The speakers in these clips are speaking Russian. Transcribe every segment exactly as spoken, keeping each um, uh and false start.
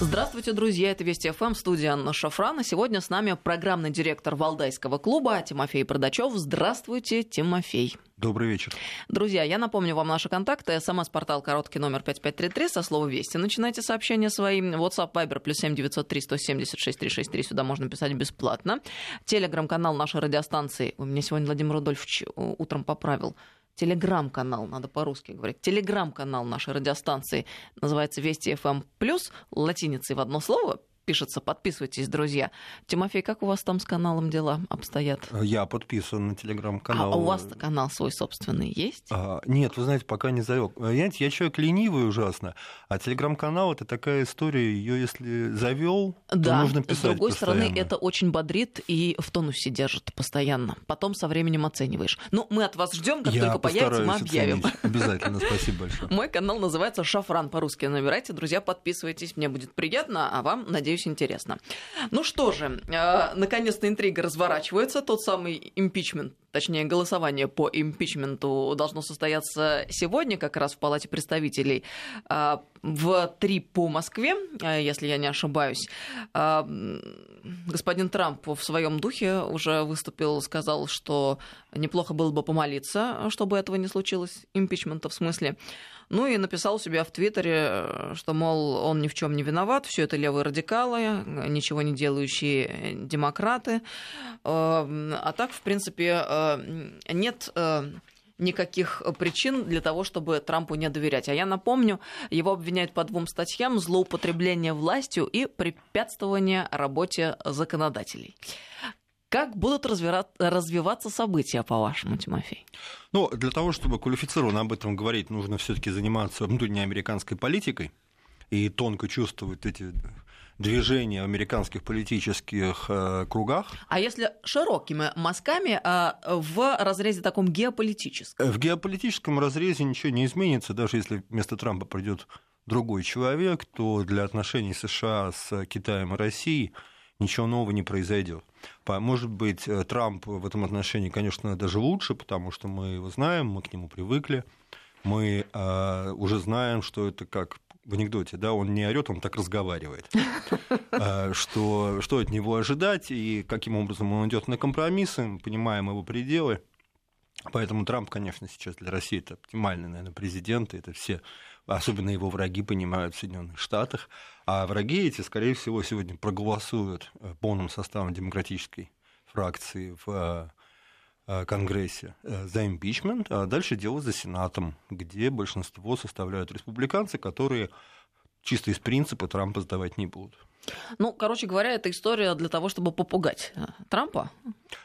Здравствуйте, друзья, это Вести ФМ, студия Анна Шафран. Сегодня с нами программный директор Валдайского клуба Тимофей Бордачев. Здравствуйте, Тимофей. Добрый вечер. Друзья, я напомню вам наши контакты. СМС-портал короткий номер пять пять три три, со слова «Вести». Начинайте сообщения свои. WhatsApp, Viber, плюс семь девятьсот три сто семьдесят шесть триста шестьдесят три, сюда можно писать бесплатно. Телеграм-канал нашей радиостанции. У меня сегодня Владимир Рудольфович утром поправил. Телеграм-канал, надо по-русски говорить. Телеграм-канал нашей радиостанции называется «Вести ФМ плюс», латиницей в одно слово пишется. Подписывайтесь, друзья. Тимофей, как у вас там с каналом дела обстоят? Я подписан на телеграм-канал. А у вас канал свой собственный есть? А, нет, вы знаете, пока не завел. Знаете, я человек ленивый ужасно, а телеграм-канал — это такая история, ее если завел, да, то нужно писать. С другой постоянно. Стороны, это очень бодрит и в тонусе держит постоянно. Потом со временем оцениваешь. Ну, мы от вас ждем, как я только появится, мы объявим. Оценить. Обязательно, спасибо большое. Мой канал называется «Шафран», по-русски набирайте, друзья, подписывайтесь, мне будет приятно, а вам, надеюсь, интересно. Ну что же, э, наконец-то интрига разворачивается. Тот самый импичмент, точнее голосование по импичменту, должно состояться сегодня как раз в Палате представителей э, в три по Москве, э, если я не ошибаюсь. Э, господин Трамп в своем духе уже выступил, сказал, что неплохо было бы помолиться, чтобы этого не случилось, импичмента в смысле. Ну и написал у себя в Твиттере, что, мол, он ни в чем не виноват, все это левые радикалы, ничего не делающие демократы. А так, в принципе, нет никаких причин для того, чтобы Трампу не доверять. А я напомню, его обвиняют по двум статьям: злоупотребление властью и препятствование работе законодателей. Как будут развиваться события, по-вашему, Тимофей? Ну, для того, чтобы квалифицированно об этом говорить, нужно все-таки заниматься внутреннеамериканской политикой и тонко чувствовать эти движения в американских политических э, кругах. А если широкими мазками, э, в разрезе таком геополитическом? В геополитическом разрезе ничего не изменится, даже если вместо Трампа придет другой человек, то для отношений США с Китаем и Россией ничего нового не произойдет. Может быть, Трамп в этом отношении, конечно, даже лучше, потому что мы его знаем, мы к нему привыкли, мы э, уже знаем, что это как в анекдоте, да, он не орет, он так разговаривает, что что от него ожидать и каким образом он идет на компромиссы, мы понимаем его пределы. Поэтому Трамп, конечно, сейчас для России это оптимальный, наверное, президент, это все, особенно его враги, понимают в Соединенных Штатах, а враги эти, скорее всего, сегодня проголосуют полным составом демократической фракции в Конгрессе за импичмент, а дальше дело за Сенатом, где большинство составляют республиканцы, которые чисто из принципа Трампа сдавать не будут. Ну, короче говоря, это история для того, чтобы попугать Трампа?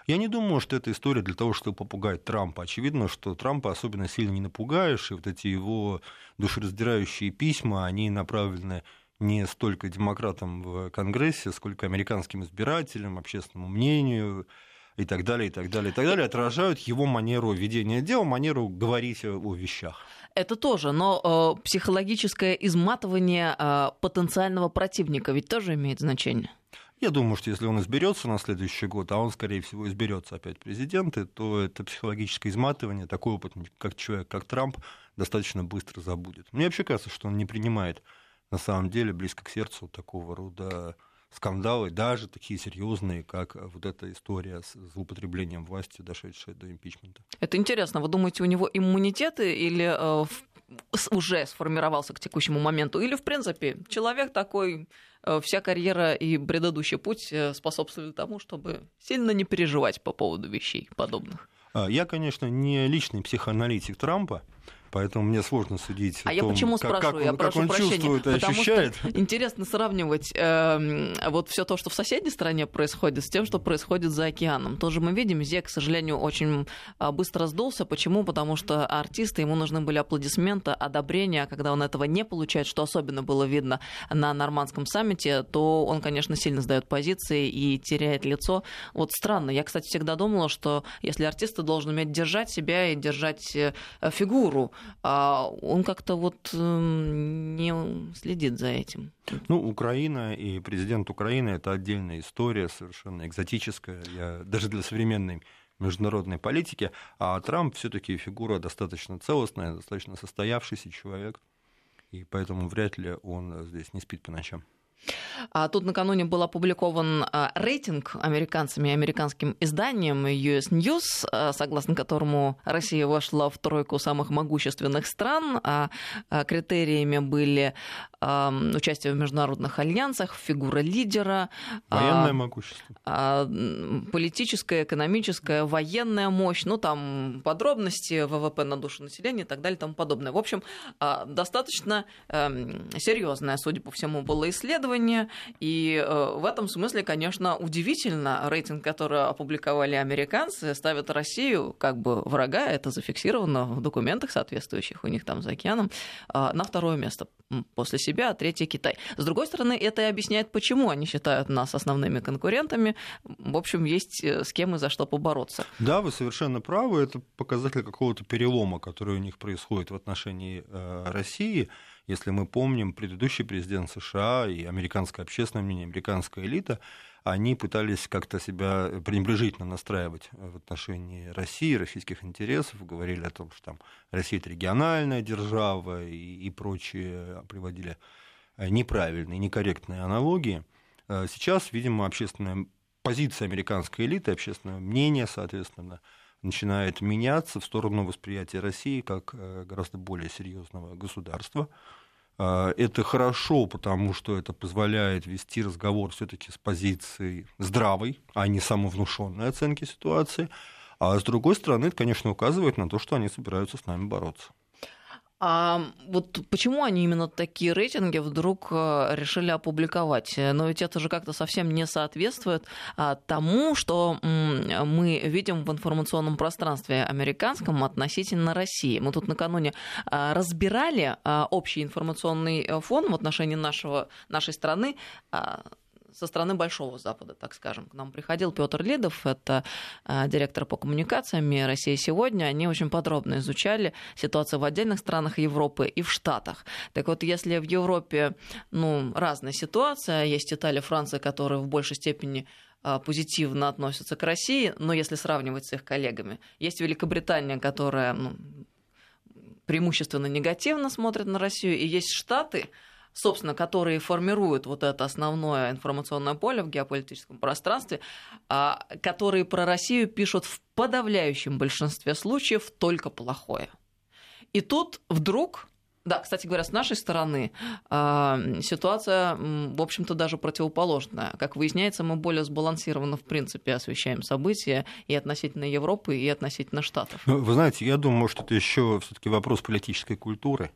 Я не думаю, что это история для того, чтобы попугать Трампа. Очевидно, что Трампа особенно сильно не напугаешь, и вот эти его душераздирающие письма, они направлены не столько демократам в Конгрессе, сколько американским избирателям, общественному мнению и так далее, и так далее, и так далее, отражают его манеру ведения дела, манеру говорить о вещах. Это тоже, но э, психологическое изматывание э, потенциального противника ведь тоже имеет значение. Я думаю, что если он изберется на следующий год, а он, скорее всего, изберется опять президента, то это психологическое изматывание, такой опытный как человек, как Трамп, достаточно быстро забудет. Мне вообще кажется, что он не принимает на самом деле близко к сердцу такого рода скандалы, даже такие серьезные, как вот эта история с злоупотреблением власти, дошедшая до импичмента. Это интересно. Вы думаете, у него иммунитет или э, уже сформировался к текущему моменту? Или, в принципе, человек такой, э, вся карьера и предыдущий путь способствовали тому, чтобы сильно не переживать по поводу вещей подобных? Я, конечно, не личный психоаналитик Трампа, поэтому мне сложно судить а о том, я почему как, спрашиваю? Как, я как он прощения, чувствует и ощущает. Интересно сравнивать э, вот все то, что в соседней стране происходит, с тем, что происходит за океаном. Тоже мы видим, Зе, к сожалению, очень быстро сдулся. Почему? Потому что артисты, ему нужны были аплодисменты, одобрения. Когда он этого не получает, что особенно было видно на нормандском саммите, то он, конечно, сильно сдает позиции и теряет лицо. Вот странно. Я, кстати, всегда думала, что если артист должен уметь держать себя и держать фигуру, а он как-то вот не следит за этим. Ну, Украина и президент Украины — это отдельная история, совершенно экзотическая, я, даже для современной международной политики. А Трамп все-таки фигура достаточно целостная, достаточно состоявшийся человек, и поэтому вряд ли он здесь не спит по ночам. Тут накануне был опубликован рейтинг американцами и американским изданием ю эс Ньюс, согласно которому Россия вошла в тройку самых могущественных стран. Критериями были участие в международных альянсах, фигура лидера, военное могущество, политическая, экономическая, военная мощь, ну там подробности, вэ вэ пэ на душу населения и так далее и тому подобное. В общем, достаточно серьезное, судя по всему, было исследование, и в этом смысле, конечно, удивительно, рейтинг, который опубликовали американцы, ставит Россию как бы врага, это зафиксировано в документах соответствующих у них там за океаном, на второе место после себя, а третье — Китай. С другой стороны, это и объясняет, почему они считают нас основными конкурентами. В общем, есть с кем и за что побороться. Да, вы совершенно правы. Это показатель какого-то перелома, который у них происходит в отношении э, России. Если мы помним, предыдущий президент США и американское общественное мнение, американская элита, они пытались как-то себя пренебрежительно настраивать в отношении России, российских интересов, говорили о том, что там Россия — это региональная держава, и, и прочие приводили неправильные, некорректные аналогии. Сейчас, видимо, общественная позиция американской элиты, общественное мнение, соответственно, начинает меняться в сторону восприятия России как гораздо более серьезного государства. Это хорошо, потому что это позволяет вести разговор все-таки с позиции здравой, а не самовнушенной оценки ситуации. А с другой стороны, это, конечно, указывает на то, что они собираются с нами бороться. А вот почему они именно такие рейтинги вдруг решили опубликовать? Но ведь это же как-то совсем не соответствует тому, что мы видим в информационном пространстве американском относительно России. Мы тут накануне разбирали общий информационный фон в отношении нашего, нашей страны со стороны Большого Запада, так скажем. К нам приходил Петр Лидов, это директор по коммуникациям «Россия сегодня». Они очень подробно изучали ситуацию в отдельных странах Европы и в Штатах. Так вот, если в Европе ну, разная ситуация, есть Италия, Франция, которые в большей степени позитивно относятся к России, но если сравнивать с их коллегами. Есть Великобритания, которая ну, преимущественно негативно смотрит на Россию, и есть Штаты, собственно, которые формируют вот это основное информационное поле в геополитическом пространстве, которые про Россию пишут в подавляющем большинстве случаев только плохое. И тут вдруг, да, кстати говоря, с нашей стороны ситуация, в общем-то, даже противоположная. Как выясняется, мы более сбалансированно, в принципе, освещаем события и относительно Европы, и относительно Штатов. Вы знаете, я думаю, что это еще все-таки вопрос политической культуры.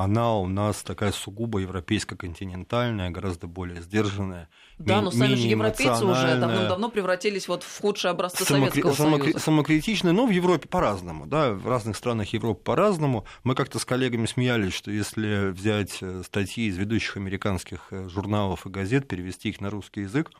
Она у нас такая сугубо европейско-континентальная, гораздо более сдержанная. Да, ми- но сами же европейцы уже давно давно превратились вот в худшие образцы самокри- Советского самокри- Союза. Самокритичные, но в Европе по-разному. Да, в разных странах Европы по-разному. Мы как-то с коллегами смеялись, что если взять статьи из ведущих американских журналов и газет, перевести их на русский язык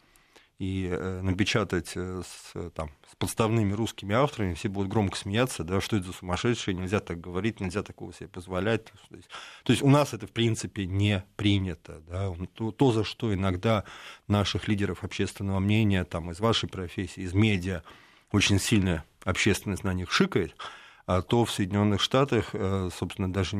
и напечатать с, там, с подставными русскими авторами, все будут громко смеяться, да, что это за сумасшедшие, нельзя так говорить, нельзя такого себе позволять. То есть, то есть у нас это, в принципе, не принято. Да. То, то, за что иногда наших лидеров общественного мнения, там, из вашей профессии, из медиа, очень сильно общественность на них шикает, а то в Соединенных Штатах, собственно, даже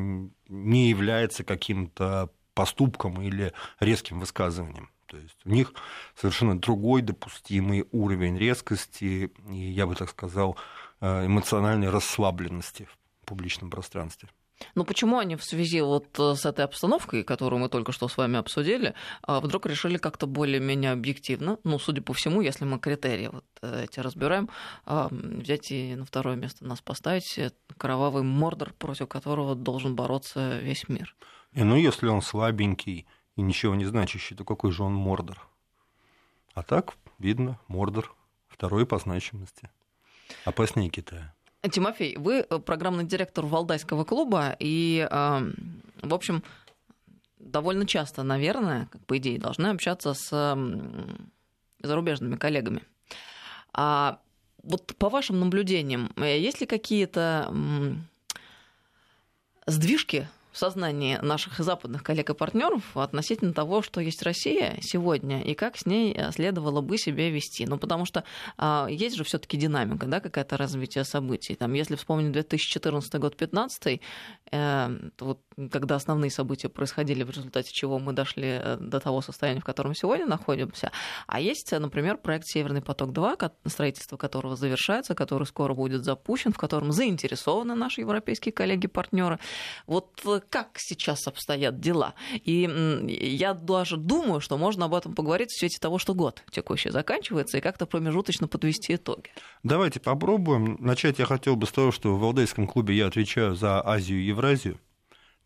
не является каким-то поступком или резким высказыванием. То есть у них совершенно другой допустимый уровень резкости и, я бы так сказал, эмоциональной расслабленности в публичном пространстве. Но почему они в связи вот с этой обстановкой, которую мы только что с вами обсудили, вдруг решили как-то более-менее объективно, ну, судя по всему, если мы критерии вот эти разбираем, взять и на второе место нас поставить, кровавый Мордор, против которого должен бороться весь мир? И, ну, если он слабенький и ничего не значащий, то какой же он Мордор? А так, видно, Мордор второй по значимости. Опаснее Китая. Тимофей, вы программный директор Валдайского клуба, и, в общем, довольно часто, наверное, как по идее, должны общаться с зарубежными коллегами. А вот по вашим наблюдениям, есть ли какие-то сдвижки в сознании наших западных коллег и партнеров относительно того, что есть Россия сегодня и как с ней следовало бы себя вести? Ну, потому что а, есть же все-таки динамика, да, какая-то развитие событий. Там, если вспомнить две тысячи четырнадцатый год, две тысячи пятнадцатый, э, то вот когда основные события происходили, в результате чего мы дошли до того состояния, в котором сегодня находимся. А есть, например, проект «Северный поток-два», строительство которого завершается, который скоро будет запущен, в котором заинтересованы наши европейские коллеги-партнеры. Вот как сейчас обстоят дела? И я даже думаю, что можно об этом поговорить в свете того, что год текущий заканчивается, и как-то промежуточно подвести итоги. Давайте попробуем. Начать я хотел бы с того, что в Валдайском клубе я отвечаю за Азию и Евразию,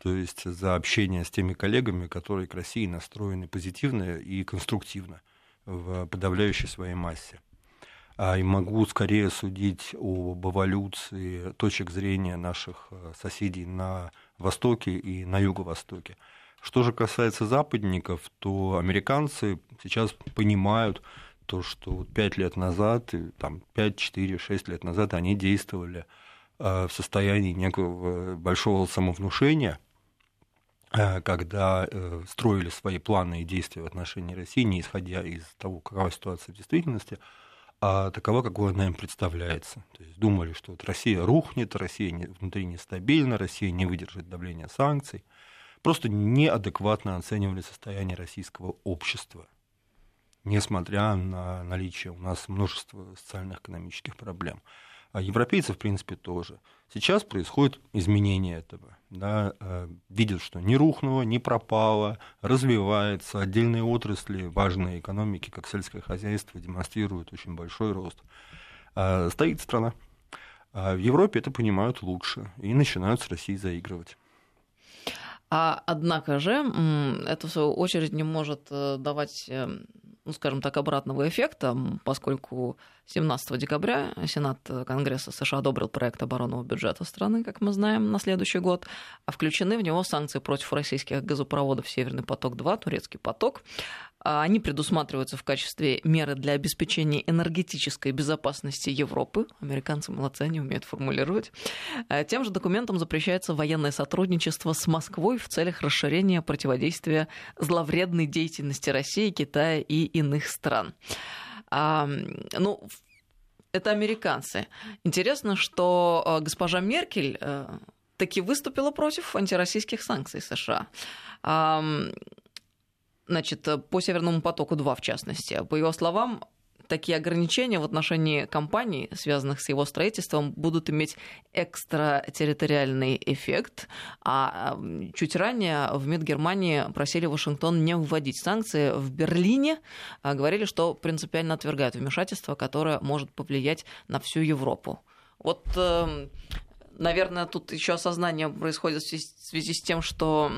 то есть за общение с теми коллегами, которые к России настроены позитивно и конструктивно в подавляющей своей массе. И могу скорее судить об эволюции точек зрения наших соседей на Востоке и на Юго-Востоке. Что же касается западников, то американцы сейчас понимают то, что пять лет назад, там, пять, четыре, шесть лет назад они действовали в состоянии некого большого самовнушения, когда строили свои планы и действия в отношении России, не исходя из того, какова ситуация в действительности, а такова, какой она им представляется. То есть думали, что вот Россия рухнет, Россия внутри нестабильна, Россия не выдержит давления санкций. Просто неадекватно оценивали состояние российского общества, несмотря на наличие у нас множества социально-экономических проблем. А европейцы, в принципе, тоже. Сейчас происходит изменение этого. Да, видят, что не рухнуло, не пропало, развивается. Отдельные отрасли важные экономики, как сельское хозяйство, демонстрируют очень большой рост. Стоит страна. В Европе это понимают лучше и начинают с Россией заигрывать. А, однако же, это, в свою очередь, не может давать, ну, скажем так, обратного эффекта, поскольку семнадцатого декабря Сенат Конгресса США одобрил проект оборонного бюджета страны, как мы знаем, на следующий год, а включены в него санкции против российских газопроводов «Северный поток-два», «Турецкий поток». Они предусматриваются в качестве меры для обеспечения энергетической безопасности Европы. Американцы молодцы, они умеют формулировать. Тем же документом запрещается военное сотрудничество с Москвой в целях расширения противодействия зловредной деятельности России, Китая и иных стран. А, ну, это американцы. Интересно, что госпожа Меркель таки выступила против антироссийских санкций США. А, Значит, по «Северному потоку-два», в частности. По его словам, такие ограничения в отношении компаний, связанных с его строительством, будут иметь экстратерриториальный эффект. А чуть ранее в МИД Германии просили Вашингтон не вводить санкции. В Берлине говорили, что принципиально отвергают вмешательство, которое может повлиять на всю Европу. Вот, наверное, тут еще осознание происходит в связи с тем, что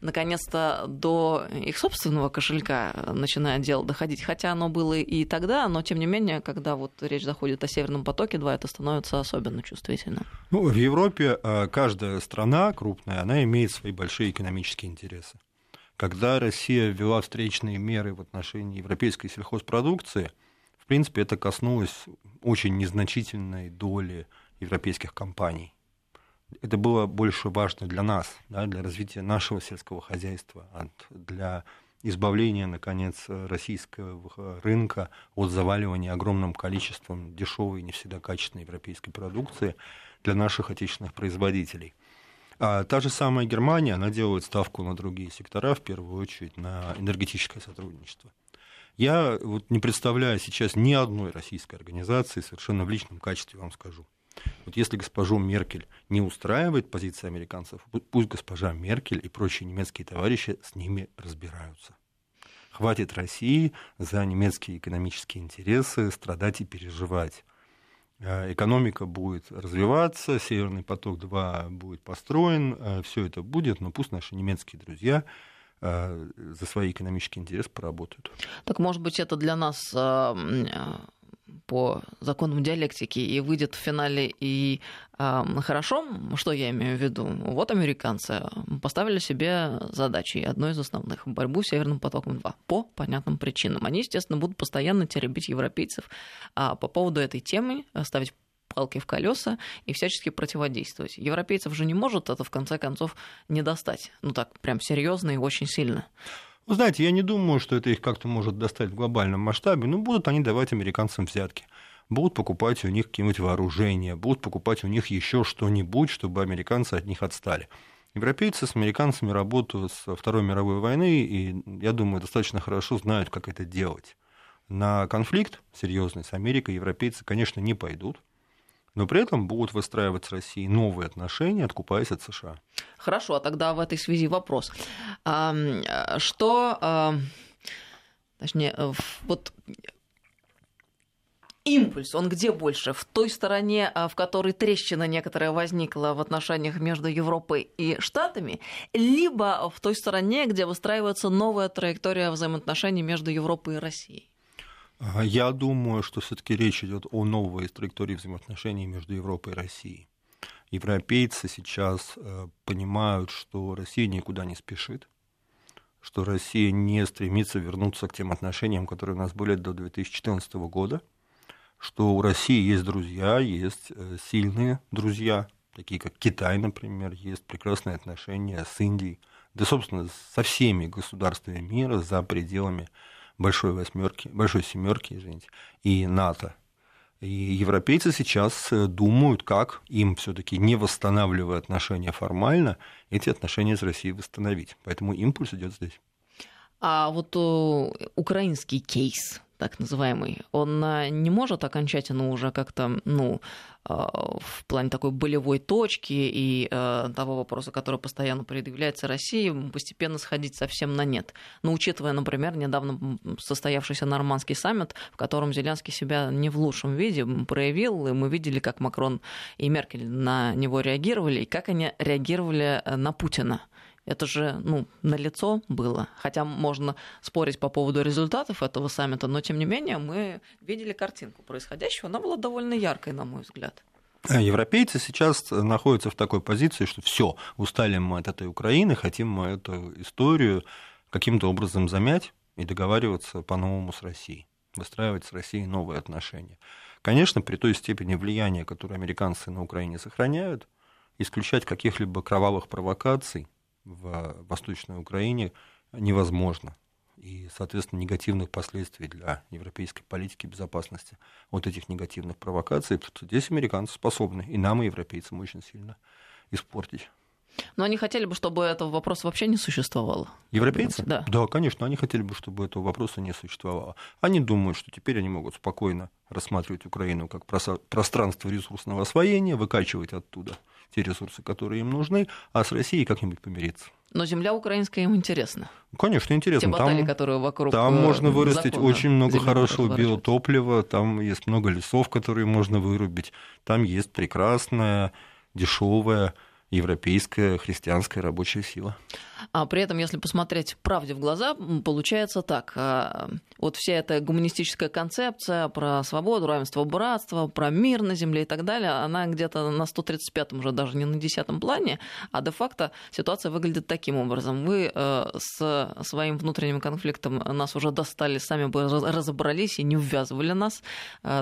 наконец-то до их собственного кошелька начинает дело доходить. Хотя оно было и тогда, но тем не менее, когда вот речь заходит о «Северном потоке-два», это становится особенно чувствительным. Ну, в Европе каждая страна крупная, она имеет свои большие экономические интересы. Когда Россия ввела встречные меры в отношении европейской сельхозпродукции, в принципе, это коснулось очень незначительной доли европейских компаний. Это было больше важно для нас, да, для развития нашего сельского хозяйства, для избавления, наконец, российского рынка от заваливания огромным количеством дешевой и не всегда качественной европейской продукции для наших отечественных производителей. А та же самая Германия, она делает ставку на другие сектора, в первую очередь на энергетическое сотрудничество. Я вот не представляю сейчас ни одной российской организации, совершенно в личном качестве вам скажу. Вот если госпожу Меркель не устраивает позиция американцев, пусть госпожа Меркель и прочие немецкие товарищи с ними разбираются. Хватит России за немецкие экономические интересы страдать и переживать. Экономика будет развиваться, «Северный поток-два» будет построен, все это будет, но пусть наши немецкие друзья за свои экономические интересы поработают. Так, может быть, это для нас по законам диалектики и выйдет в финале и э, хорошо, что я имею в виду. Вот американцы поставили себе задачей, одной из основных, борьбу с «Северным потоком-два» по понятным причинам. Они, естественно, будут постоянно теребить европейцев э, по поводу этой темы, ставить палки в колеса и всячески противодействовать. Европейцев же не может это, в конце концов, не достать. Ну так, прям серьезно и очень сильно. Вы знаете, я не думаю, что это их как-то может достать в глобальном масштабе, но будут они давать американцам взятки, будут покупать у них какие-нибудь вооружения, будут покупать у них еще что-нибудь, чтобы американцы от них отстали. Европейцы с американцами работают со Второй мировой войны, и, я думаю, достаточно хорошо знают, как это делать. На конфликт серьезный с Америкой европейцы, конечно, не пойдут, но при этом будут выстраивать с Россией новые отношения, откупаясь от США. Хорошо, а тогда в этой связи вопрос. Что, точнее, вот... Импульс, он где больше? В той стороне, в которой трещина некоторая возникла в отношениях между Европой и Штатами, либо в той стороне, где выстраивается новая траектория взаимоотношений между Европой и Россией? Я думаю, что все-таки речь идет о новой траектории взаимоотношений между Европой и Россией. Европейцы сейчас понимают, что Россия никуда не спешит, что Россия не стремится вернуться к тем отношениям, которые у нас были до две тысячи четырнадцатого года, что у России есть друзья, есть сильные друзья, такие как Китай, например, есть прекрасные отношения с Индией, да, собственно, со всеми государствами мира за пределами большой восьмерки, большой семерки, извините, и НАТО. И европейцы сейчас думают, как им все-таки, не восстанавливая отношения формально, эти отношения с Россией восстановить. Поэтому импульс идет здесь. А вот о, украинский кейс, так называемый, он не может окончательно уже как-то, ну, в плане такой болевой точки и того вопроса, который постоянно предъявляется России, постепенно сходить совсем на нет. Но учитывая, например, недавно состоявшийся нормандский саммит, в котором Зеленский себя не в лучшем виде проявил, и мы видели, как Макрон и Меркель на него реагировали, и как они реагировали на Путина. Это же, ну, налицо было. Хотя можно спорить по поводу результатов этого саммита, но, тем не менее, мы видели картинку происходящего. Она была довольно яркой, на мой взгляд. Европейцы сейчас находятся в такой позиции, что все, устали мы от этой Украины, хотим мы эту историю каким-то образом замять и договариваться по-новому с Россией, выстраивать с Россией новые отношения. Конечно, при той степени влияния, которое американцы на Украине сохраняют, исключать каких-либо кровавых провокаций в Восточной Украине невозможно. И, соответственно, негативных последствий для европейской политики безопасности от этих негативных провокаций, потому что здесь американцы способны, и нам, и европейцам, очень сильно испортить. Но они хотели бы, чтобы этого вопроса вообще не существовало. Европейцы? Да. Да, конечно, они хотели бы, чтобы этого вопроса не существовало. Они думают, что теперь они могут спокойно рассматривать Украину как пространство ресурсного освоения, выкачивать оттуда те ресурсы, которые им нужны, а с Россией как-нибудь помириться. Но земля украинская им интересна. Конечно, интересно. Те баталии, там, которые вокруг там можно вырастить очень много хорошего биотоплива, там есть много лесов, которые можно вырубить, там есть прекрасная, дешевая европейская христианская рабочая сила. А при этом, если посмотреть правде в глаза, получается так. Вот вся эта гуманистическая концепция про свободу, равенство, братство, про мир на земле и так далее, она где-то на сто тридцать пятом уже, даже не на десятом плане, а де-факто ситуация выглядит таким образом. Вы с своим внутренним конфликтом нас уже достали, сами бы разобрались и не ввязывали нас.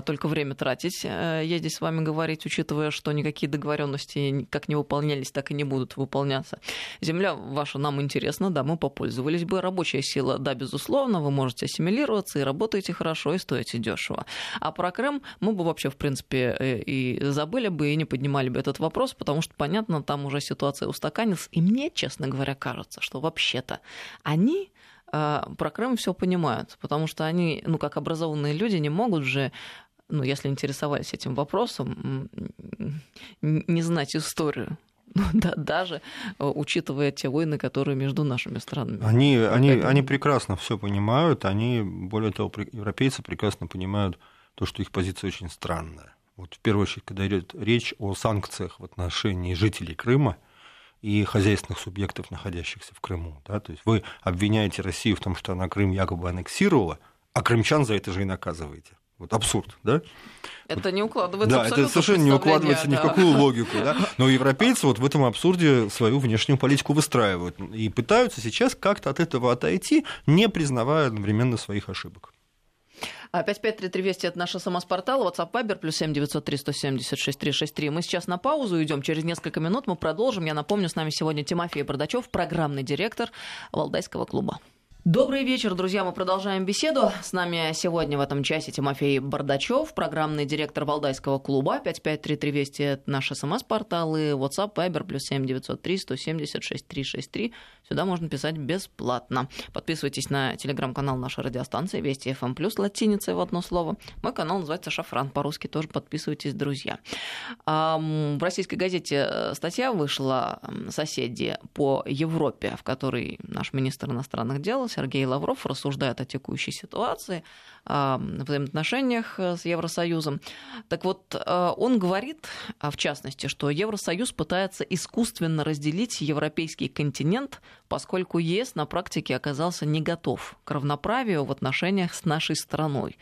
Только время тратить, я здесь с вами говорить, учитывая, что никакие договоренности как не выполнялись, так и не будут выполняться. Земля ваша нам интересно, да, мы попользовались бы. Рабочая сила, да, безусловно, вы можете ассимилироваться и работаете хорошо, и стоите дешево. А про Крым мы бы вообще, в принципе, и забыли бы, и не поднимали бы этот вопрос, потому что, понятно, там уже ситуация устаканилась. И мне, честно говоря, кажется, что вообще-то они э, про Крым все понимают, потому что они, ну, как образованные люди, не могут же, ну, если интересовались этим вопросом, не знать историю. Да, даже учитывая те войны, которые между нашими странами. Они, они, они прекрасно все понимают, они, более того, европейцы прекрасно понимают то, что их позиция очень странная. Вот в первую очередь, когда идет речь о санкциях в отношении жителей Крыма и хозяйственных субъектов, находящихся в Крыму. Да? То есть вы обвиняете Россию в том, что она Крым якобы аннексировала, а крымчан за это же и наказываете. Вот абсурд, да? Это не укладывается, да, абсолютно. Да, это совершенно не укладывается, да, ни в какую логику, да? Но европейцы вот в этом абсурде свою внешнюю политику выстраивают и пытаются сейчас как-то от этого отойти, не признавая одновременно своих ошибок. пять пять три три двести — это наша самоспортала, WhatsApp, Viber, плюс семь девятьсот три сто семьдесят шесть триста шестьдесят три. Мы сейчас на паузу идем, через несколько минут мы продолжим. Я напомню, с нами сегодня Тимофей Бордачев, программный директор Валдайского клуба. Добрый вечер, друзья. Мы продолжаем беседу. С нами сегодня в этом часе Тимофей Бордачев, программный директор Валдайского клуба. пять пять три три Вести это наш смс-портал и WhatsApp, Viber, плюс семь девятьсот три сто семьдесят шесть триста шестьдесят три. Сюда можно писать бесплатно. Подписывайтесь на телеграм-канал нашей радиостанции Вести эф эм плюс латиницей в одно слово. Мой канал называется Шафран по-русски. Тоже подписывайтесь, друзья. В российской газете статья вышла «Соседи по Европе», в которой наш министр иностранных дел Сергей Лавров рассуждает о текущей ситуации, о взаимоотношениях с Евросоюзом. Так вот, он говорит, в частности, что Евросоюз пытается искусственно разделить европейский континент, поскольку ЕС на практике оказался не готов к равноправию в отношениях с нашей страной.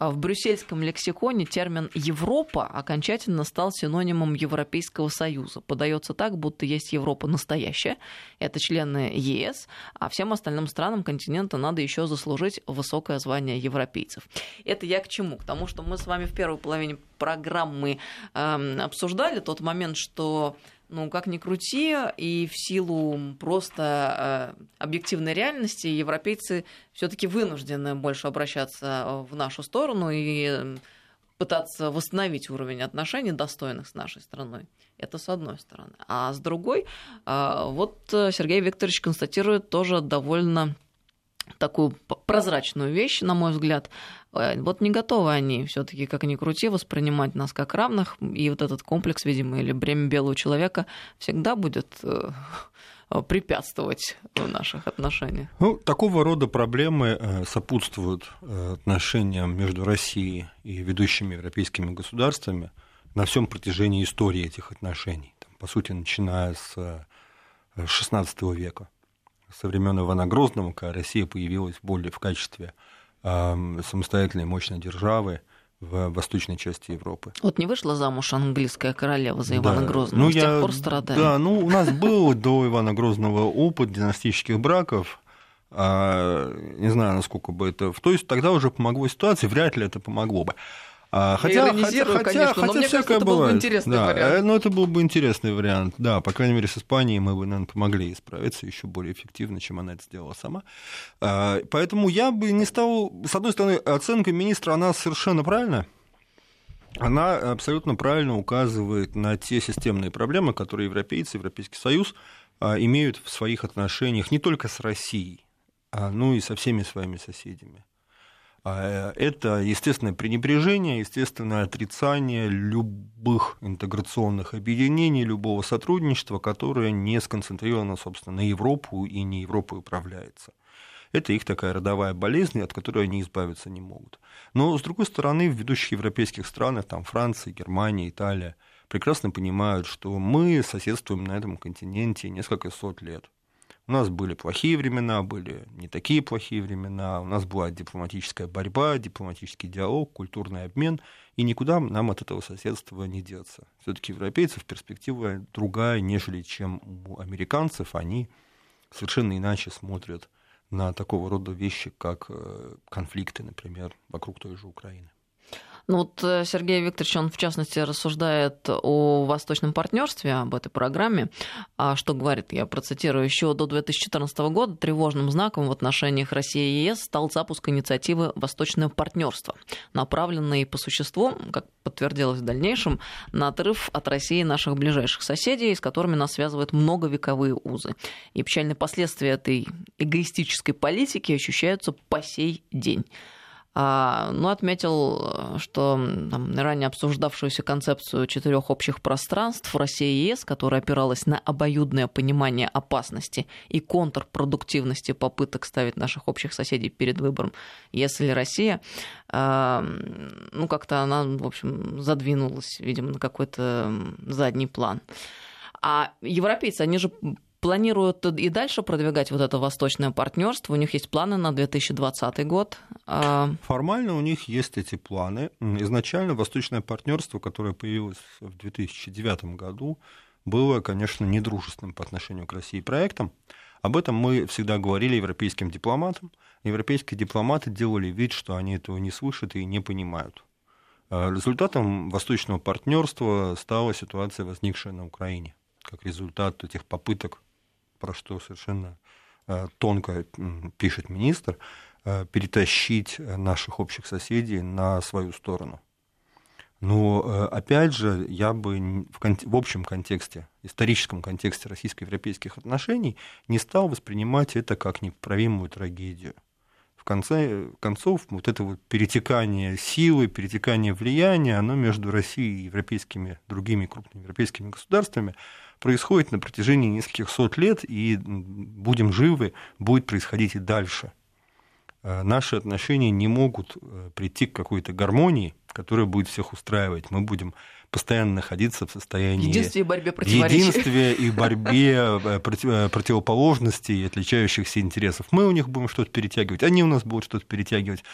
В брюссельском лексиконе термин «Европа» окончательно стал синонимом Европейского Союза. Подается так, будто есть Европа настоящая, это члены ЕС, а всем остальным странам континента надо еще заслужить высокое звание европейцев. Это я к чему? К тому, что мы с вами в первой половине программы э, обсуждали тот момент, что... Ну, как ни крути, и в силу просто э, объективной реальности европейцы все-таки вынуждены больше обращаться в нашу сторону и пытаться восстановить уровень отношений, достойных с нашей страной. Это с одной стороны. А с другой, э, вот Сергей Викторович констатирует тоже довольно такую прозрачную вещь, на мой взгляд. Вот не готовы они все-таки, как ни крути, воспринимать нас как равных, и вот этот комплекс, видимо, или бремя белого человека всегда будет препятствовать в наших отношениях. Ну, такого рода проблемы сопутствуют отношениям между Россией и ведущими европейскими государствами на всем протяжении истории этих отношений, там, по сути, начиная с шестнадцатого века. Со времен Ивана Грозного, когда Россия появилась более в качестве э, самостоятельной мощной державы в восточной части Европы. Вот не вышла замуж английская королева за Ивана да. Грозного, ну, с тех я, пор страдает. Да, ну у нас был до Ивана Грозного опыт династических браков. Не знаю, насколько бы это... То есть тогда уже помогло ситуации, вряд ли это помогло бы. Хотя, хотя, конечно, хотя, но мне кажется, это был бы интересный да, вариант. Ну, это был бы интересный вариант, да. По крайней мере, с Испанией мы бы, наверное, помогли справиться еще более эффективно, чем она это сделала сама. Поэтому я бы не стал... С одной стороны, оценка министра, она совершенно правильная. Она абсолютно правильно указывает на те системные проблемы, которые европейцы, Европейский Союз имеют в своих отношениях не только с Россией, но и со всеми своими соседями. Это естественное пренебрежение, естественное отрицание любых интеграционных объединений, любого сотрудничества, которое не сконцентрировано, собственно, на Европу и не Европой управляется. Это их такая родовая болезнь, от которой они избавиться не могут. Но, с другой стороны, в ведущих европейских странах, там Франция, Германия, Италия, прекрасно понимают, что мы соседствуем на этом континенте несколько сот лет. У нас были плохие времена, были не такие плохие времена, у нас была дипломатическая борьба, дипломатический диалог, культурный обмен, и никуда нам от этого соседства не деться. Все-таки европейцев перспектива другая, нежели чем у американцев, они совершенно иначе смотрят на такого рода вещи, как конфликты, например, вокруг той же Украины. Ну вот Сергей Викторович, он в частности рассуждает о восточном партнерстве, об этой программе, что говорит, я процитирую, еще до две тысячи четырнадцатого года тревожным знаком в отношениях России и ЕС стал запуск инициативы «Восточное партнерство», направленной по существу, как подтвердилось в дальнейшем, на отрыв от России наших ближайших соседей, с которыми нас связывают многовековые узы. И печальные последствия этой эгоистической политики ощущаются по сей день. Но отметил, что там, ранее обсуждавшуюся концепцию четырех общих пространств Россия и ЕС, которая опиралась на обоюдное понимание опасности и контрпродуктивности попыток ставить наших общих соседей перед выбором, если Россия, ну как-то она, в общем, задвинулась, видимо, на какой-то задний план. А европейцы, они же... планируют и дальше продвигать вот это восточное партнерство. У них есть планы на две тысячи двадцатый год. Формально у них есть эти планы. Изначально восточное партнерство, которое появилось в две тысячи девятом году, было, конечно, недружественным по отношению к России проектом. Об этом мы всегда говорили европейским дипломатам. Европейские дипломаты делали вид, что они этого не слышат и не понимают. Результатом восточного партнерства стала ситуация, возникшая на Украине, как результат этих попыток, про что совершенно тонко пишет министр, перетащить наших общих соседей на свою сторону. Но, опять же, я бы в, кон- в общем контексте, историческом контексте российско-европейских отношений не стал воспринимать это как непоправимую трагедию. В конце концов, вот это вот перетекание силы, перетекание влияния, оно между Россией и европейскими, другими крупными европейскими государствами происходит на протяжении нескольких сот лет, и, будем живы, будет происходить и дальше. Наши отношения не могут прийти к какой-то гармонии, которая будет всех устраивать. Мы будем постоянно находиться в состоянии единствия и борьбе против... противоположностей и отличающихся интересов. Мы у них будем что-то перетягивать, они у нас будут что-то перетягивать.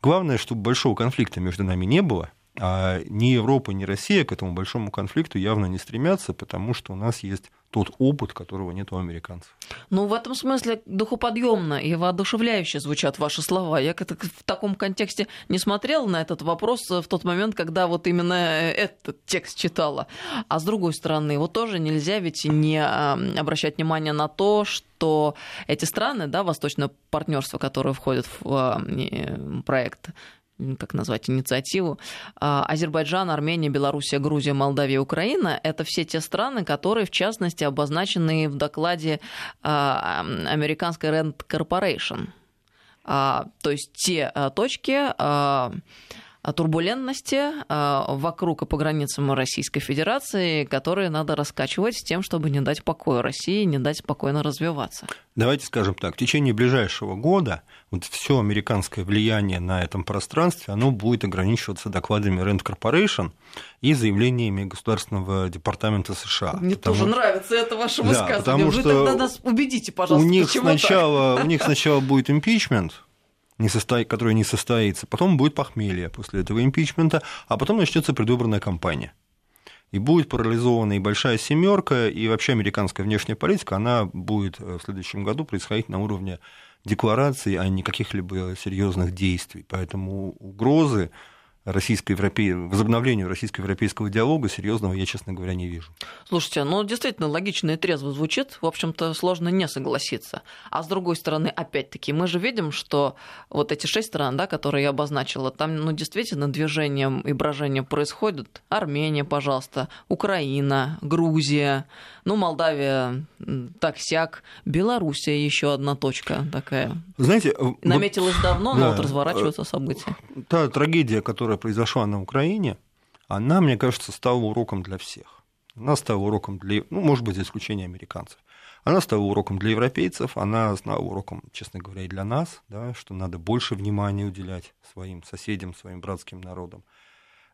Главное, чтобы большого конфликта между нами не было. А ни Европа, ни Россия к этому большому конфликту явно не стремятся, потому что у нас есть тот опыт, которого нет у американцев. Ну, в этом смысле духоподъемно и воодушевляюще звучат ваши слова. Я в таком контексте не смотрела на этот вопрос в тот момент, когда вот именно этот текст читала. А с другой стороны, вот тоже нельзя ведь не обращать внимания на то, что эти страны, да, восточное партнерство, которое входит в проект, как назвать инициативу, Азербайджан, Армения, Белоруссия, Грузия, Молдавия, Украина – это все те страны, которые, в частности, обозначены в докладе американской Rand Corporation. То есть те точки турбулентности вокруг и по границам Российской Федерации, которые надо раскачивать с тем, чтобы не дать покоя России, не дать спокойно развиваться. Давайте скажем так, в течение ближайшего года вот все американское влияние на этом пространстве, оно будет ограничиваться докладами Rand Corporation и заявлениями Государственного департамента США. Мне потому... тоже нравится это ваше высказывание. Да, потому Вы что тогда нас убедите, пожалуйста, у них сначала, у них сначала будет импичмент, Не состо... который не состоится, потом будет похмелье после этого импичмента, а потом начнется предвыборная кампания. И будет парализована и большая семерка, и вообще американская внешняя политика, она будет в следующем году происходить на уровне деклараций, а не каких-либо серьезных действий. Поэтому угрозы Европе... возобновлению российско-европейского диалога серьезного я, честно говоря, не вижу. Слушайте, ну действительно логично и трезво звучит, в общем-то сложно не согласиться. А с другой стороны, опять-таки, мы же видим, что вот эти шесть стран, да, которые я обозначила, там ну, действительно движение и брожение происходит. Армения, пожалуйста, Украина, Грузия, ну Молдавия, так-сяк, Белоруссия еще одна точка такая. Знаете, наметилась вот... давно, но да, вот разворачиваются события. Та трагедия, которая произошла на Украине, она, мне кажется, стала уроком для всех. Она стала уроком для, ну, может быть, за исключением американцев. Она стала уроком для европейцев, она стала уроком, честно говоря, и для нас, да, что надо больше внимания уделять своим соседям, своим братским народам,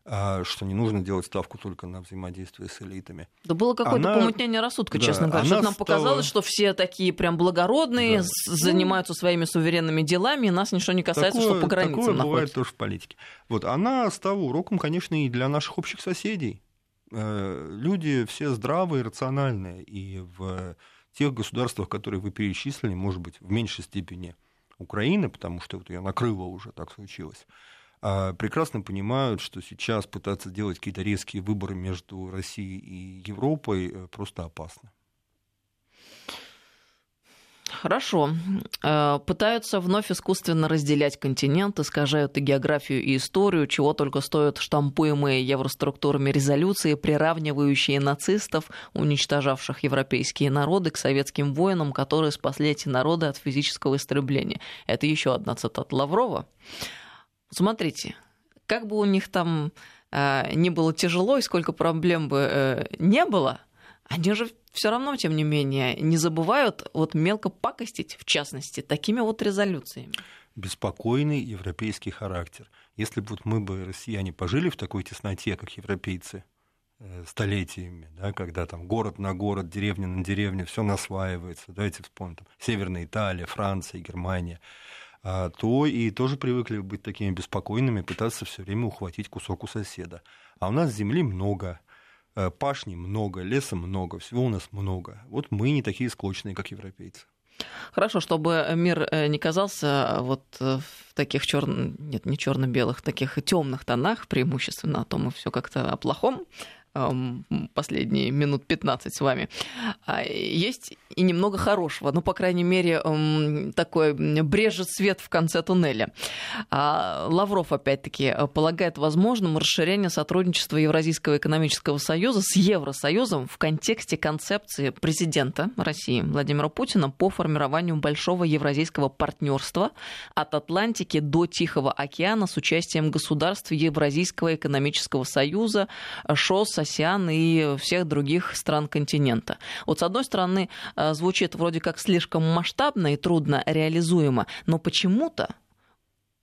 что не нужно делать ставку только на взаимодействие с элитами. Да было какое-то она... помутнение рассудка, да, честно говоря. Нам стала... показалось, что все такие прям благородные, да, занимаются своими суверенными делами, и нас ничего не касается, такое, что по границам такое находится. Такое бывает тоже в политике. Вот, она стала уроком, конечно, и для наших общих соседей. Люди все здравые, рациональные, и в тех государствах, которые вы перечислили, может быть, в меньшей степени Украина, потому что вот ее накрыло уже, так случилось, прекрасно понимают, что сейчас пытаться делать какие-то резкие выборы между Россией и Европой просто опасно. Хорошо. Пытаются вновь искусственно разделять континент, искажают и географию, и историю, чего только стоят штампуемые евроструктурами резолюции, приравнивающие нацистов, уничтожавших европейские народы, к советским воинам, которые спасли эти народы от физического истребления. Это еще одна цитата Лаврова. Смотрите, как бы у них там э, ни было тяжело и сколько проблем бы э, не было, они же все равно, тем не менее, не забывают вот мелко пакостить, в частности, такими вот резолюциями. Беспокойный европейский характер. Если бы вот мы бы, россияне, пожили в такой тесноте, как европейцы, э, столетиями, да, когда там город на город, деревня на деревню, все наслаивается, давайте вспомним, там, Северная Италия, Франция, Германия, то и тоже привыкли быть такими беспокойными, пытаться все время ухватить кусок у соседа. А у нас земли много, пашни много, леса много, всего у нас много. Вот мы не такие склочные, как европейцы. Хорошо, чтобы мир не казался вот в таких черных, нет, не черно-белых, таких темных тонах преимущественно, а то мы все как-то о плохом последние минут пятнадцать с вами, есть и немного хорошего, ну, по крайней мере, такой брежет свет в конце туннеля. Лавров, опять-таки, полагает возможным расширение сотрудничества Евразийского экономического союза с Евросоюзом в контексте концепции президента России Владимира Путина по формированию большого евразийского партнерства от Атлантики до Тихого океана с участием государств Евразийского экономического союза, ШОС, АСЕАН и всех других стран континента. Вот с одной стороны, звучит вроде как слишком масштабно и трудно реализуемо, но почему-то,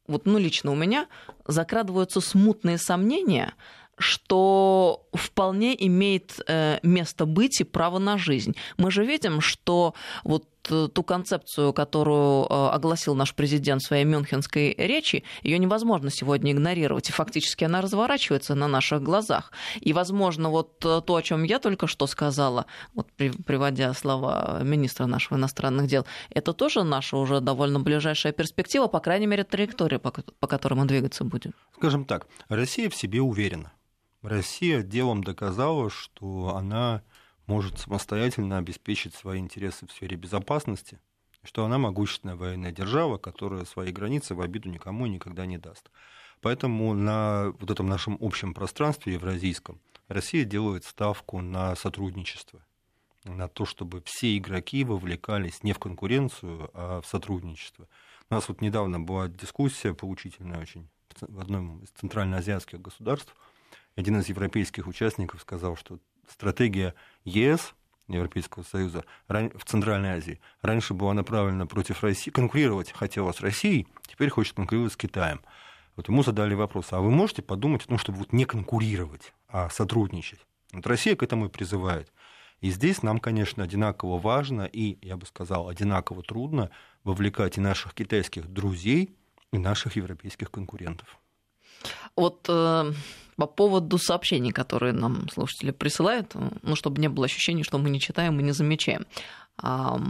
вот, ну, лично у меня закрадываются смутные сомнения, что вполне имеет место быть и право на жизнь. Мы же видим, что вот ту концепцию, которую огласил наш президент в своей мюнхенской речи, ее невозможно сегодня игнорировать. И фактически она разворачивается на наших глазах. И, возможно, вот то, о чем я только что сказала, вот приводя слова министра нашего иностранных дел, это тоже наша уже довольно ближайшая перспектива, по крайней мере, траектория, по которой мы двигаться будем. Скажем так, Россия в себе уверена. Россия делом доказала, что она может самостоятельно обеспечить свои интересы в сфере безопасности, что она могущественная военная держава, которая свои границы в обиду никому и никогда не даст. Поэтому на вот этом нашем общем пространстве евразийском Россия делает ставку на сотрудничество, на то, чтобы все игроки вовлекались не в конкуренцию, а в сотрудничество. У нас вот недавно была дискуссия поучительная очень в одном из центральноазиатских государств. Один из европейских участников сказал, что стратегия ЕС, Европейского Союза, в Центральной Азии раньше была направлена против России, конкурировать хотела с Россией, теперь хочет конкурировать с Китаем. Вот ему задали вопрос, а вы можете подумать о том, чтобы вот не конкурировать, а сотрудничать? Вот Россия к этому и призывает. И здесь нам, конечно, одинаково важно и, я бы сказал, одинаково трудно вовлекать и наших китайских друзей, и наших европейских конкурентов. Вот э, по поводу сообщений, которые нам слушатели присылают, ну, чтобы не было ощущения, что мы не читаем и не замечаем, а,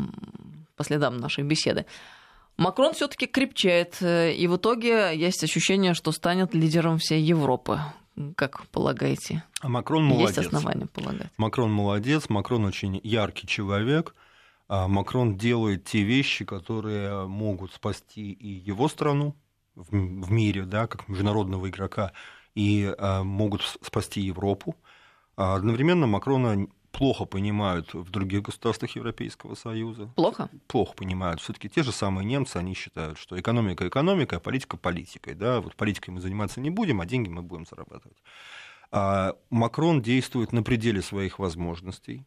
по следам нашей беседы. Макрон все-таки крепчает, и в итоге есть ощущение, что станет лидером всей Европы. Как полагаете? А Макрон молодец. Есть основания полагать. Макрон молодец, Макрон очень яркий человек. А Макрон делает те вещи, которые могут спасти и его страну в мире, да, как международного игрока, и а, могут спасти Европу. А одновременно Макрона плохо понимают в других государствах Европейского Союза. Плохо? Плохо понимают. Все-таки те же самые немцы, они считают, что экономика экономикой, а политика политикой. Да? Вот политикой мы заниматься не будем, а деньги мы будем зарабатывать. А Макрон действует на пределе своих возможностей.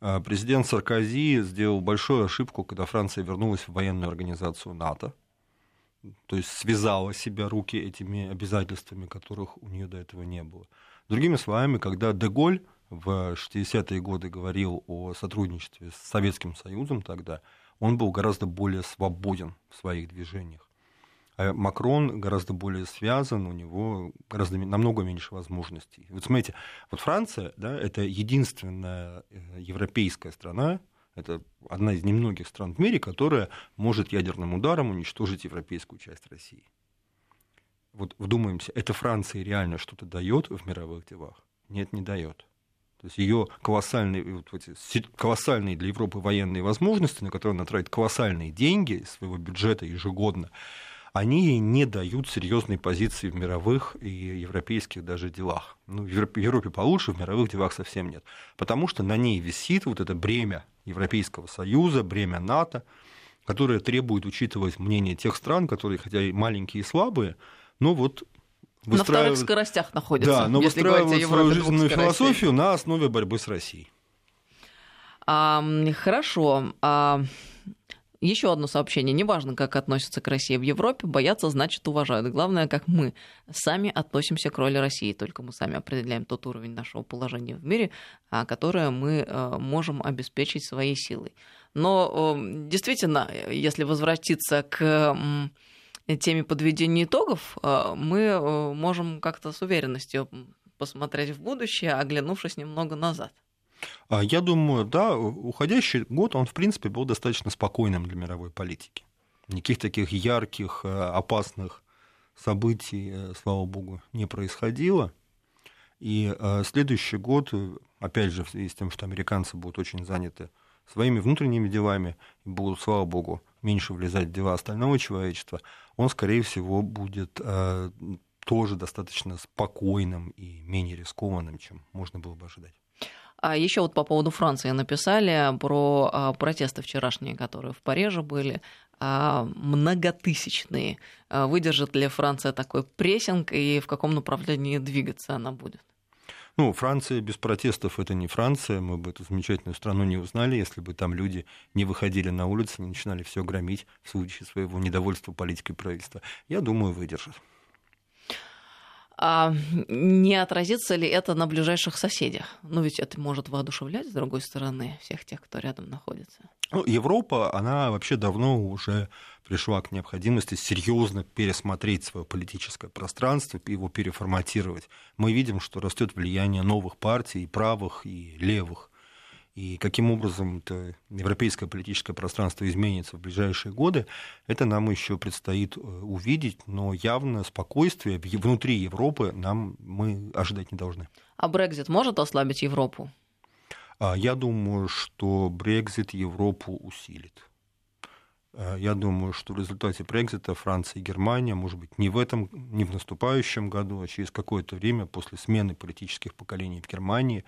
А президент Саркози сделал большую ошибку, когда Франция вернулась в военную организацию НАТО. То есть связала себя руки этими обязательствами, которых у нее до этого не было. Другими словами, когда де Голь в шестидесятые годы говорил о сотрудничестве с Советским Союзом тогда, он был гораздо более свободен в своих движениях. А Макрон гораздо более связан, у него гораздо, намного меньше возможностей. Вот смотрите, вот Франция, да, это единственная европейская страна, это одна из немногих стран в мире, которая может ядерным ударом уничтожить европейскую часть России. Вот вдумаемся, это Франция реально что-то дает в мировых делах? Нет, не дает. То есть ее колоссальные, вот эти, колоссальные для Европы военные возможности, на которые она тратит колоссальные деньги из своего бюджета ежегодно, они не дают серьезной позиции в мировых и европейских даже делах. Ну, в Европе получше, в мировых делах совсем нет. Потому что на ней висит вот это бремя Европейского Союза, бремя НАТО, которое требует учитывать мнение тех стран, которые, хотя и маленькие и слабые, но вот выстраивают... На вторых скоростях находятся. Да, но если выстраивают говорить о Европе, свою жизненную философию на основе борьбы с Россией. А, хорошо. А... Еще одно сообщение. Неважно, как относятся к России в Европе, боятся, значит, уважают. Главное, как мы сами относимся к роли России. Только мы сами определяем тот уровень нашего положения в мире, которое мы можем обеспечить своей силой. Но действительно, если возвратиться к теме подведения итогов, мы можем как-то с уверенностью посмотреть в будущее, оглянувшись немного назад. Я думаю, да, уходящий год, он, в принципе, был достаточно спокойным для мировой политики. Никаких таких ярких, опасных событий, слава богу, не происходило. И э, следующий год, опять же, в связи с тем, что американцы будут очень заняты своими внутренними делами, и будут, слава богу, меньше влезать в дела остального человечества, он, скорее всего, будет э, тоже достаточно спокойным и менее рискованным, чем можно было бы ожидать. А еще вот по поводу Франции написали про протесты вчерашние, которые в Париже были, многотысячные. Выдержит ли Франция такой прессинг и в каком направлении двигаться она будет? Ну, Франция без протестов — это не Франция. Мы бы эту замечательную страну не узнали, если бы там люди не выходили на улицы, не начинали все громить в случае своего недовольства политикой правительства. Я думаю, выдержит. А не отразится ли это на ближайших соседях? Ну, ведь это может воодушевлять, с другой стороны, всех тех, кто рядом находится. Ну, Европа, она вообще давно уже пришла к необходимости серьезно пересмотреть свое политическое пространство, его переформатировать. Мы видим, что растет влияние новых партий, и правых, и левых. И каким образом это европейское политическое пространство изменится в ближайшие годы, это нам еще предстоит увидеть, но явно спокойствие внутри Европы нам мы ожидать не должны. А Брексит может ослабить Европу? Я думаю, что Брексит Европу усилит. Я думаю, что в результате Брексита Франция и Германия, может быть, не в этом, не в наступающем году, а через какое-то время после смены политических поколений в Германии,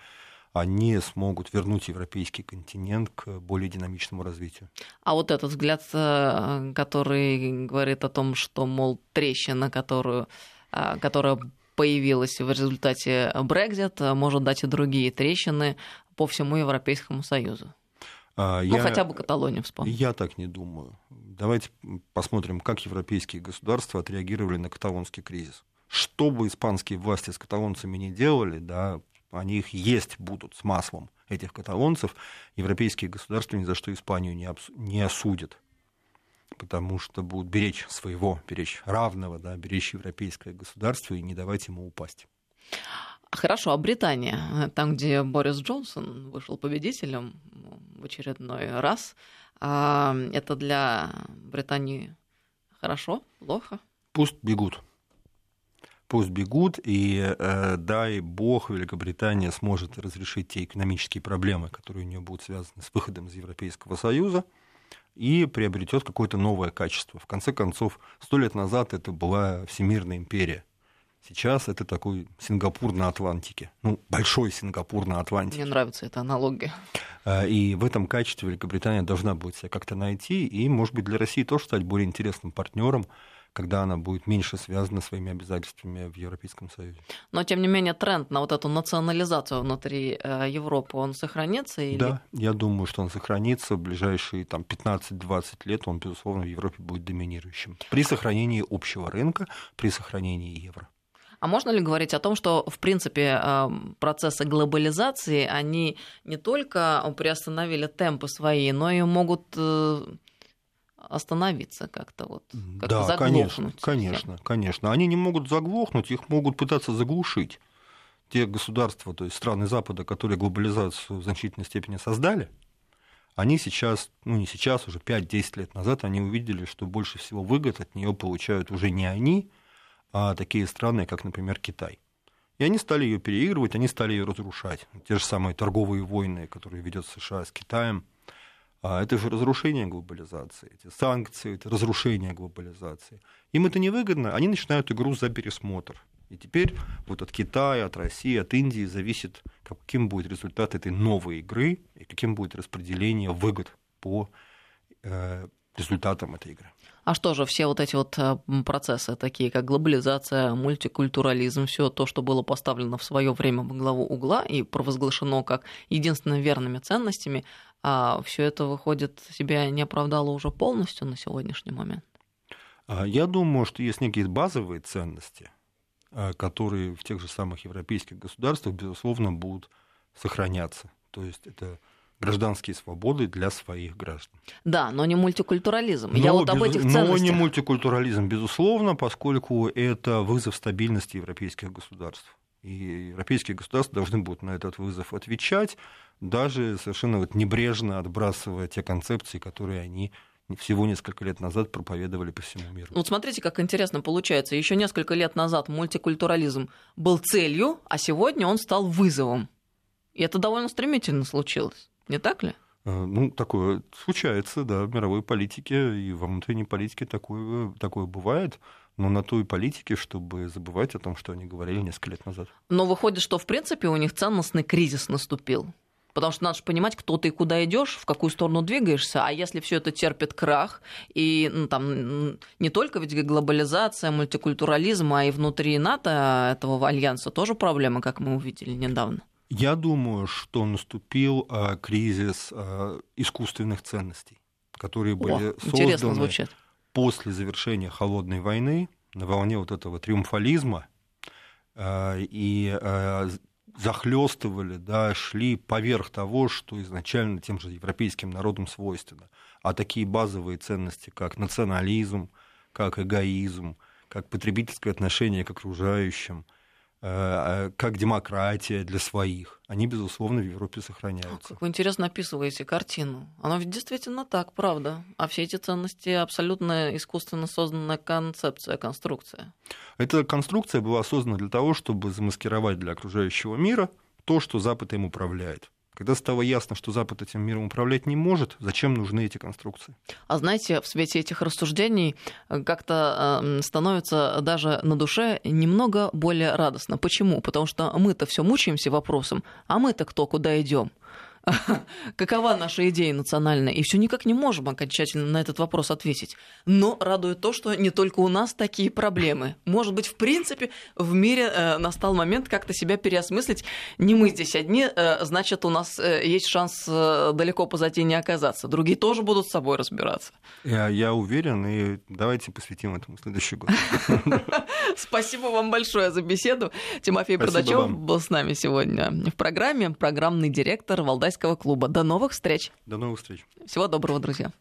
они смогут вернуть европейский континент к более динамичному развитию. А вот этот взгляд, который говорит о том, что, мол, трещина, которую, которая появилась в результате Брексита, может дать и другие трещины по всему Европейскому Союзу. Я, ну, хотя бы Каталонию вспомнить. Я так не думаю. Давайте посмотрим, как европейские государства отреагировали на каталонский кризис. Что бы испанские власти с каталонцами не делали, да, они их есть будут с маслом, этих каталонцев. Европейские государства ни за что Испанию не, обс... не осудят, потому что будут беречь своего, беречь равного, да, беречь европейское государство и не давать ему упасть. Хорошо, а Британия, там, где Борис Джонсон вышел победителем в очередной раз, это для Британии хорошо, плохо? Пусть бегут. Пусть бегут, и э, дай бог, Великобритания сможет разрешить те экономические проблемы, которые у нее будут связаны с выходом из Европейского Союза, и приобретет какое-то новое качество. В конце концов, сто лет назад это была всемирная империя. Сейчас это такой Сингапур на Атлантике. Ну, большой Сингапур на Атлантике. Мне нравится эта аналогия. И в этом качестве Великобритания должна будет себя как-то найти, и, может быть, для России тоже стать более интересным партнером, когда она будет меньше связана своими обязательствами в Европейском Союзе. Но, тем не менее, тренд на вот эту национализацию внутри Европы, он сохранится? Или... Да, я думаю, что он сохранится. В ближайшие там, пятнадцать-двадцать лет он, безусловно, в Европе будет доминирующим. При сохранении общего рынка, при сохранении евро. А можно ли говорить о том, что, в принципе, процессы глобализации, они не только приостановили темпы свои, но и могут... остановиться как-то, вот, как-то да, заглохнуть. Да, конечно, конечно. Они не могут заглохнуть, их могут пытаться заглушить. Те государства, то есть страны Запада, которые глобализацию в значительной степени создали, они сейчас, ну не сейчас, уже пять-десять лет назад, они увидели, что больше всего выгод от нее получают уже не они, а такие страны, как, например, Китай. И они стали ее переигрывать, они стали ее разрушать. Те же самые торговые войны, которые ведет США с Китаем, это же разрушение глобализации, эти санкции, это разрушение глобализации. Им это невыгодно, они начинают игру за пересмотр. И теперь вот от Китая, от России, от Индии зависит, каким будет результат этой новой игры и каким будет распределение выгод по э, результатам этой игры. А что же, все вот эти вот процессы, такие как глобализация, мультикультурализм, все то, что было поставлено в свое время во главу угла и провозглашено как единственно верными ценностями, а все это, выходит, себя не оправдало уже полностью на сегодняшний момент? Я думаю, что есть некие базовые ценности, которые в тех же самых европейских государствах, безусловно, будут сохраняться. То есть это гражданские свободы для своих граждан. Да, но не мультикультурализм. Но, Я вот об этих ценностях... но не мультикультурализм, безусловно, поскольку это вызов стабильности европейских государств. И европейские государства должны будут на этот вызов отвечать, даже совершенно вот небрежно отбрасывая те концепции, которые они всего несколько лет назад проповедовали по всему миру. Вот смотрите, как интересно получается. Еще несколько лет назад мультикультурализм был целью, а сегодня он стал вызовом. И это довольно стремительно случилось, не так ли? Ну, такое случается, да, в мировой политике и во внутренней политике такое, такое бывает, но на той политике, чтобы забывать о том, что они говорили несколько лет назад. Но выходит, что, в принципе, у них ценностный кризис наступил, потому что надо же понимать, кто ты и куда идешь, в какую сторону двигаешься, а если все это терпит крах, и ну, там не только ведь глобализация, мультикультурализм, а и внутри НАТО, этого альянса, тоже проблемы, как мы увидели недавно. Я думаю, что наступил а, кризис а, искусственных ценностей, которые были О, созданы после завершения холодной войны на волне вот этого триумфализма а, и а, захлёстывали, да, шли поверх того, что изначально тем же европейским народам свойственно. А такие базовые ценности, как национализм, как эгоизм, как потребительское отношение к окружающим, как демократия для своих, они, безусловно, в Европе сохраняются. Как вы интересно описываете картину. Оно ведь действительно так, правда. А все эти ценности абсолютно искусственно созданная концепция, конструкция. Эта конструкция была создана для того, чтобы замаскировать для окружающего мира то, что Запад им управляет. Когда стало ясно, что Запад этим миром управлять не может, зачем нужны эти конструкции? А знаете, в свете этих рассуждений как-то становится даже на душе немного более радостно. Почему? Потому что мы-то все мучаемся вопросом, а мы-то кто, куда идем? Какова наша идея национальная? И все никак не можем окончательно на этот вопрос ответить. Но радует то, что не только у нас такие проблемы. Может быть, в принципе, в мире настал момент как-то себя переосмыслить. Не мы здесь одни, значит, у нас есть шанс далеко позади не оказаться. Другие тоже будут с собой разбираться. Я, я уверен, и давайте посвятим этому следующий год. Спасибо вам большое за беседу. Тимофей Бордачев был с нами сегодня в программе. Программный директор Валдайского клуба. До новых встреч. До новых встреч. Всего доброго, друзья.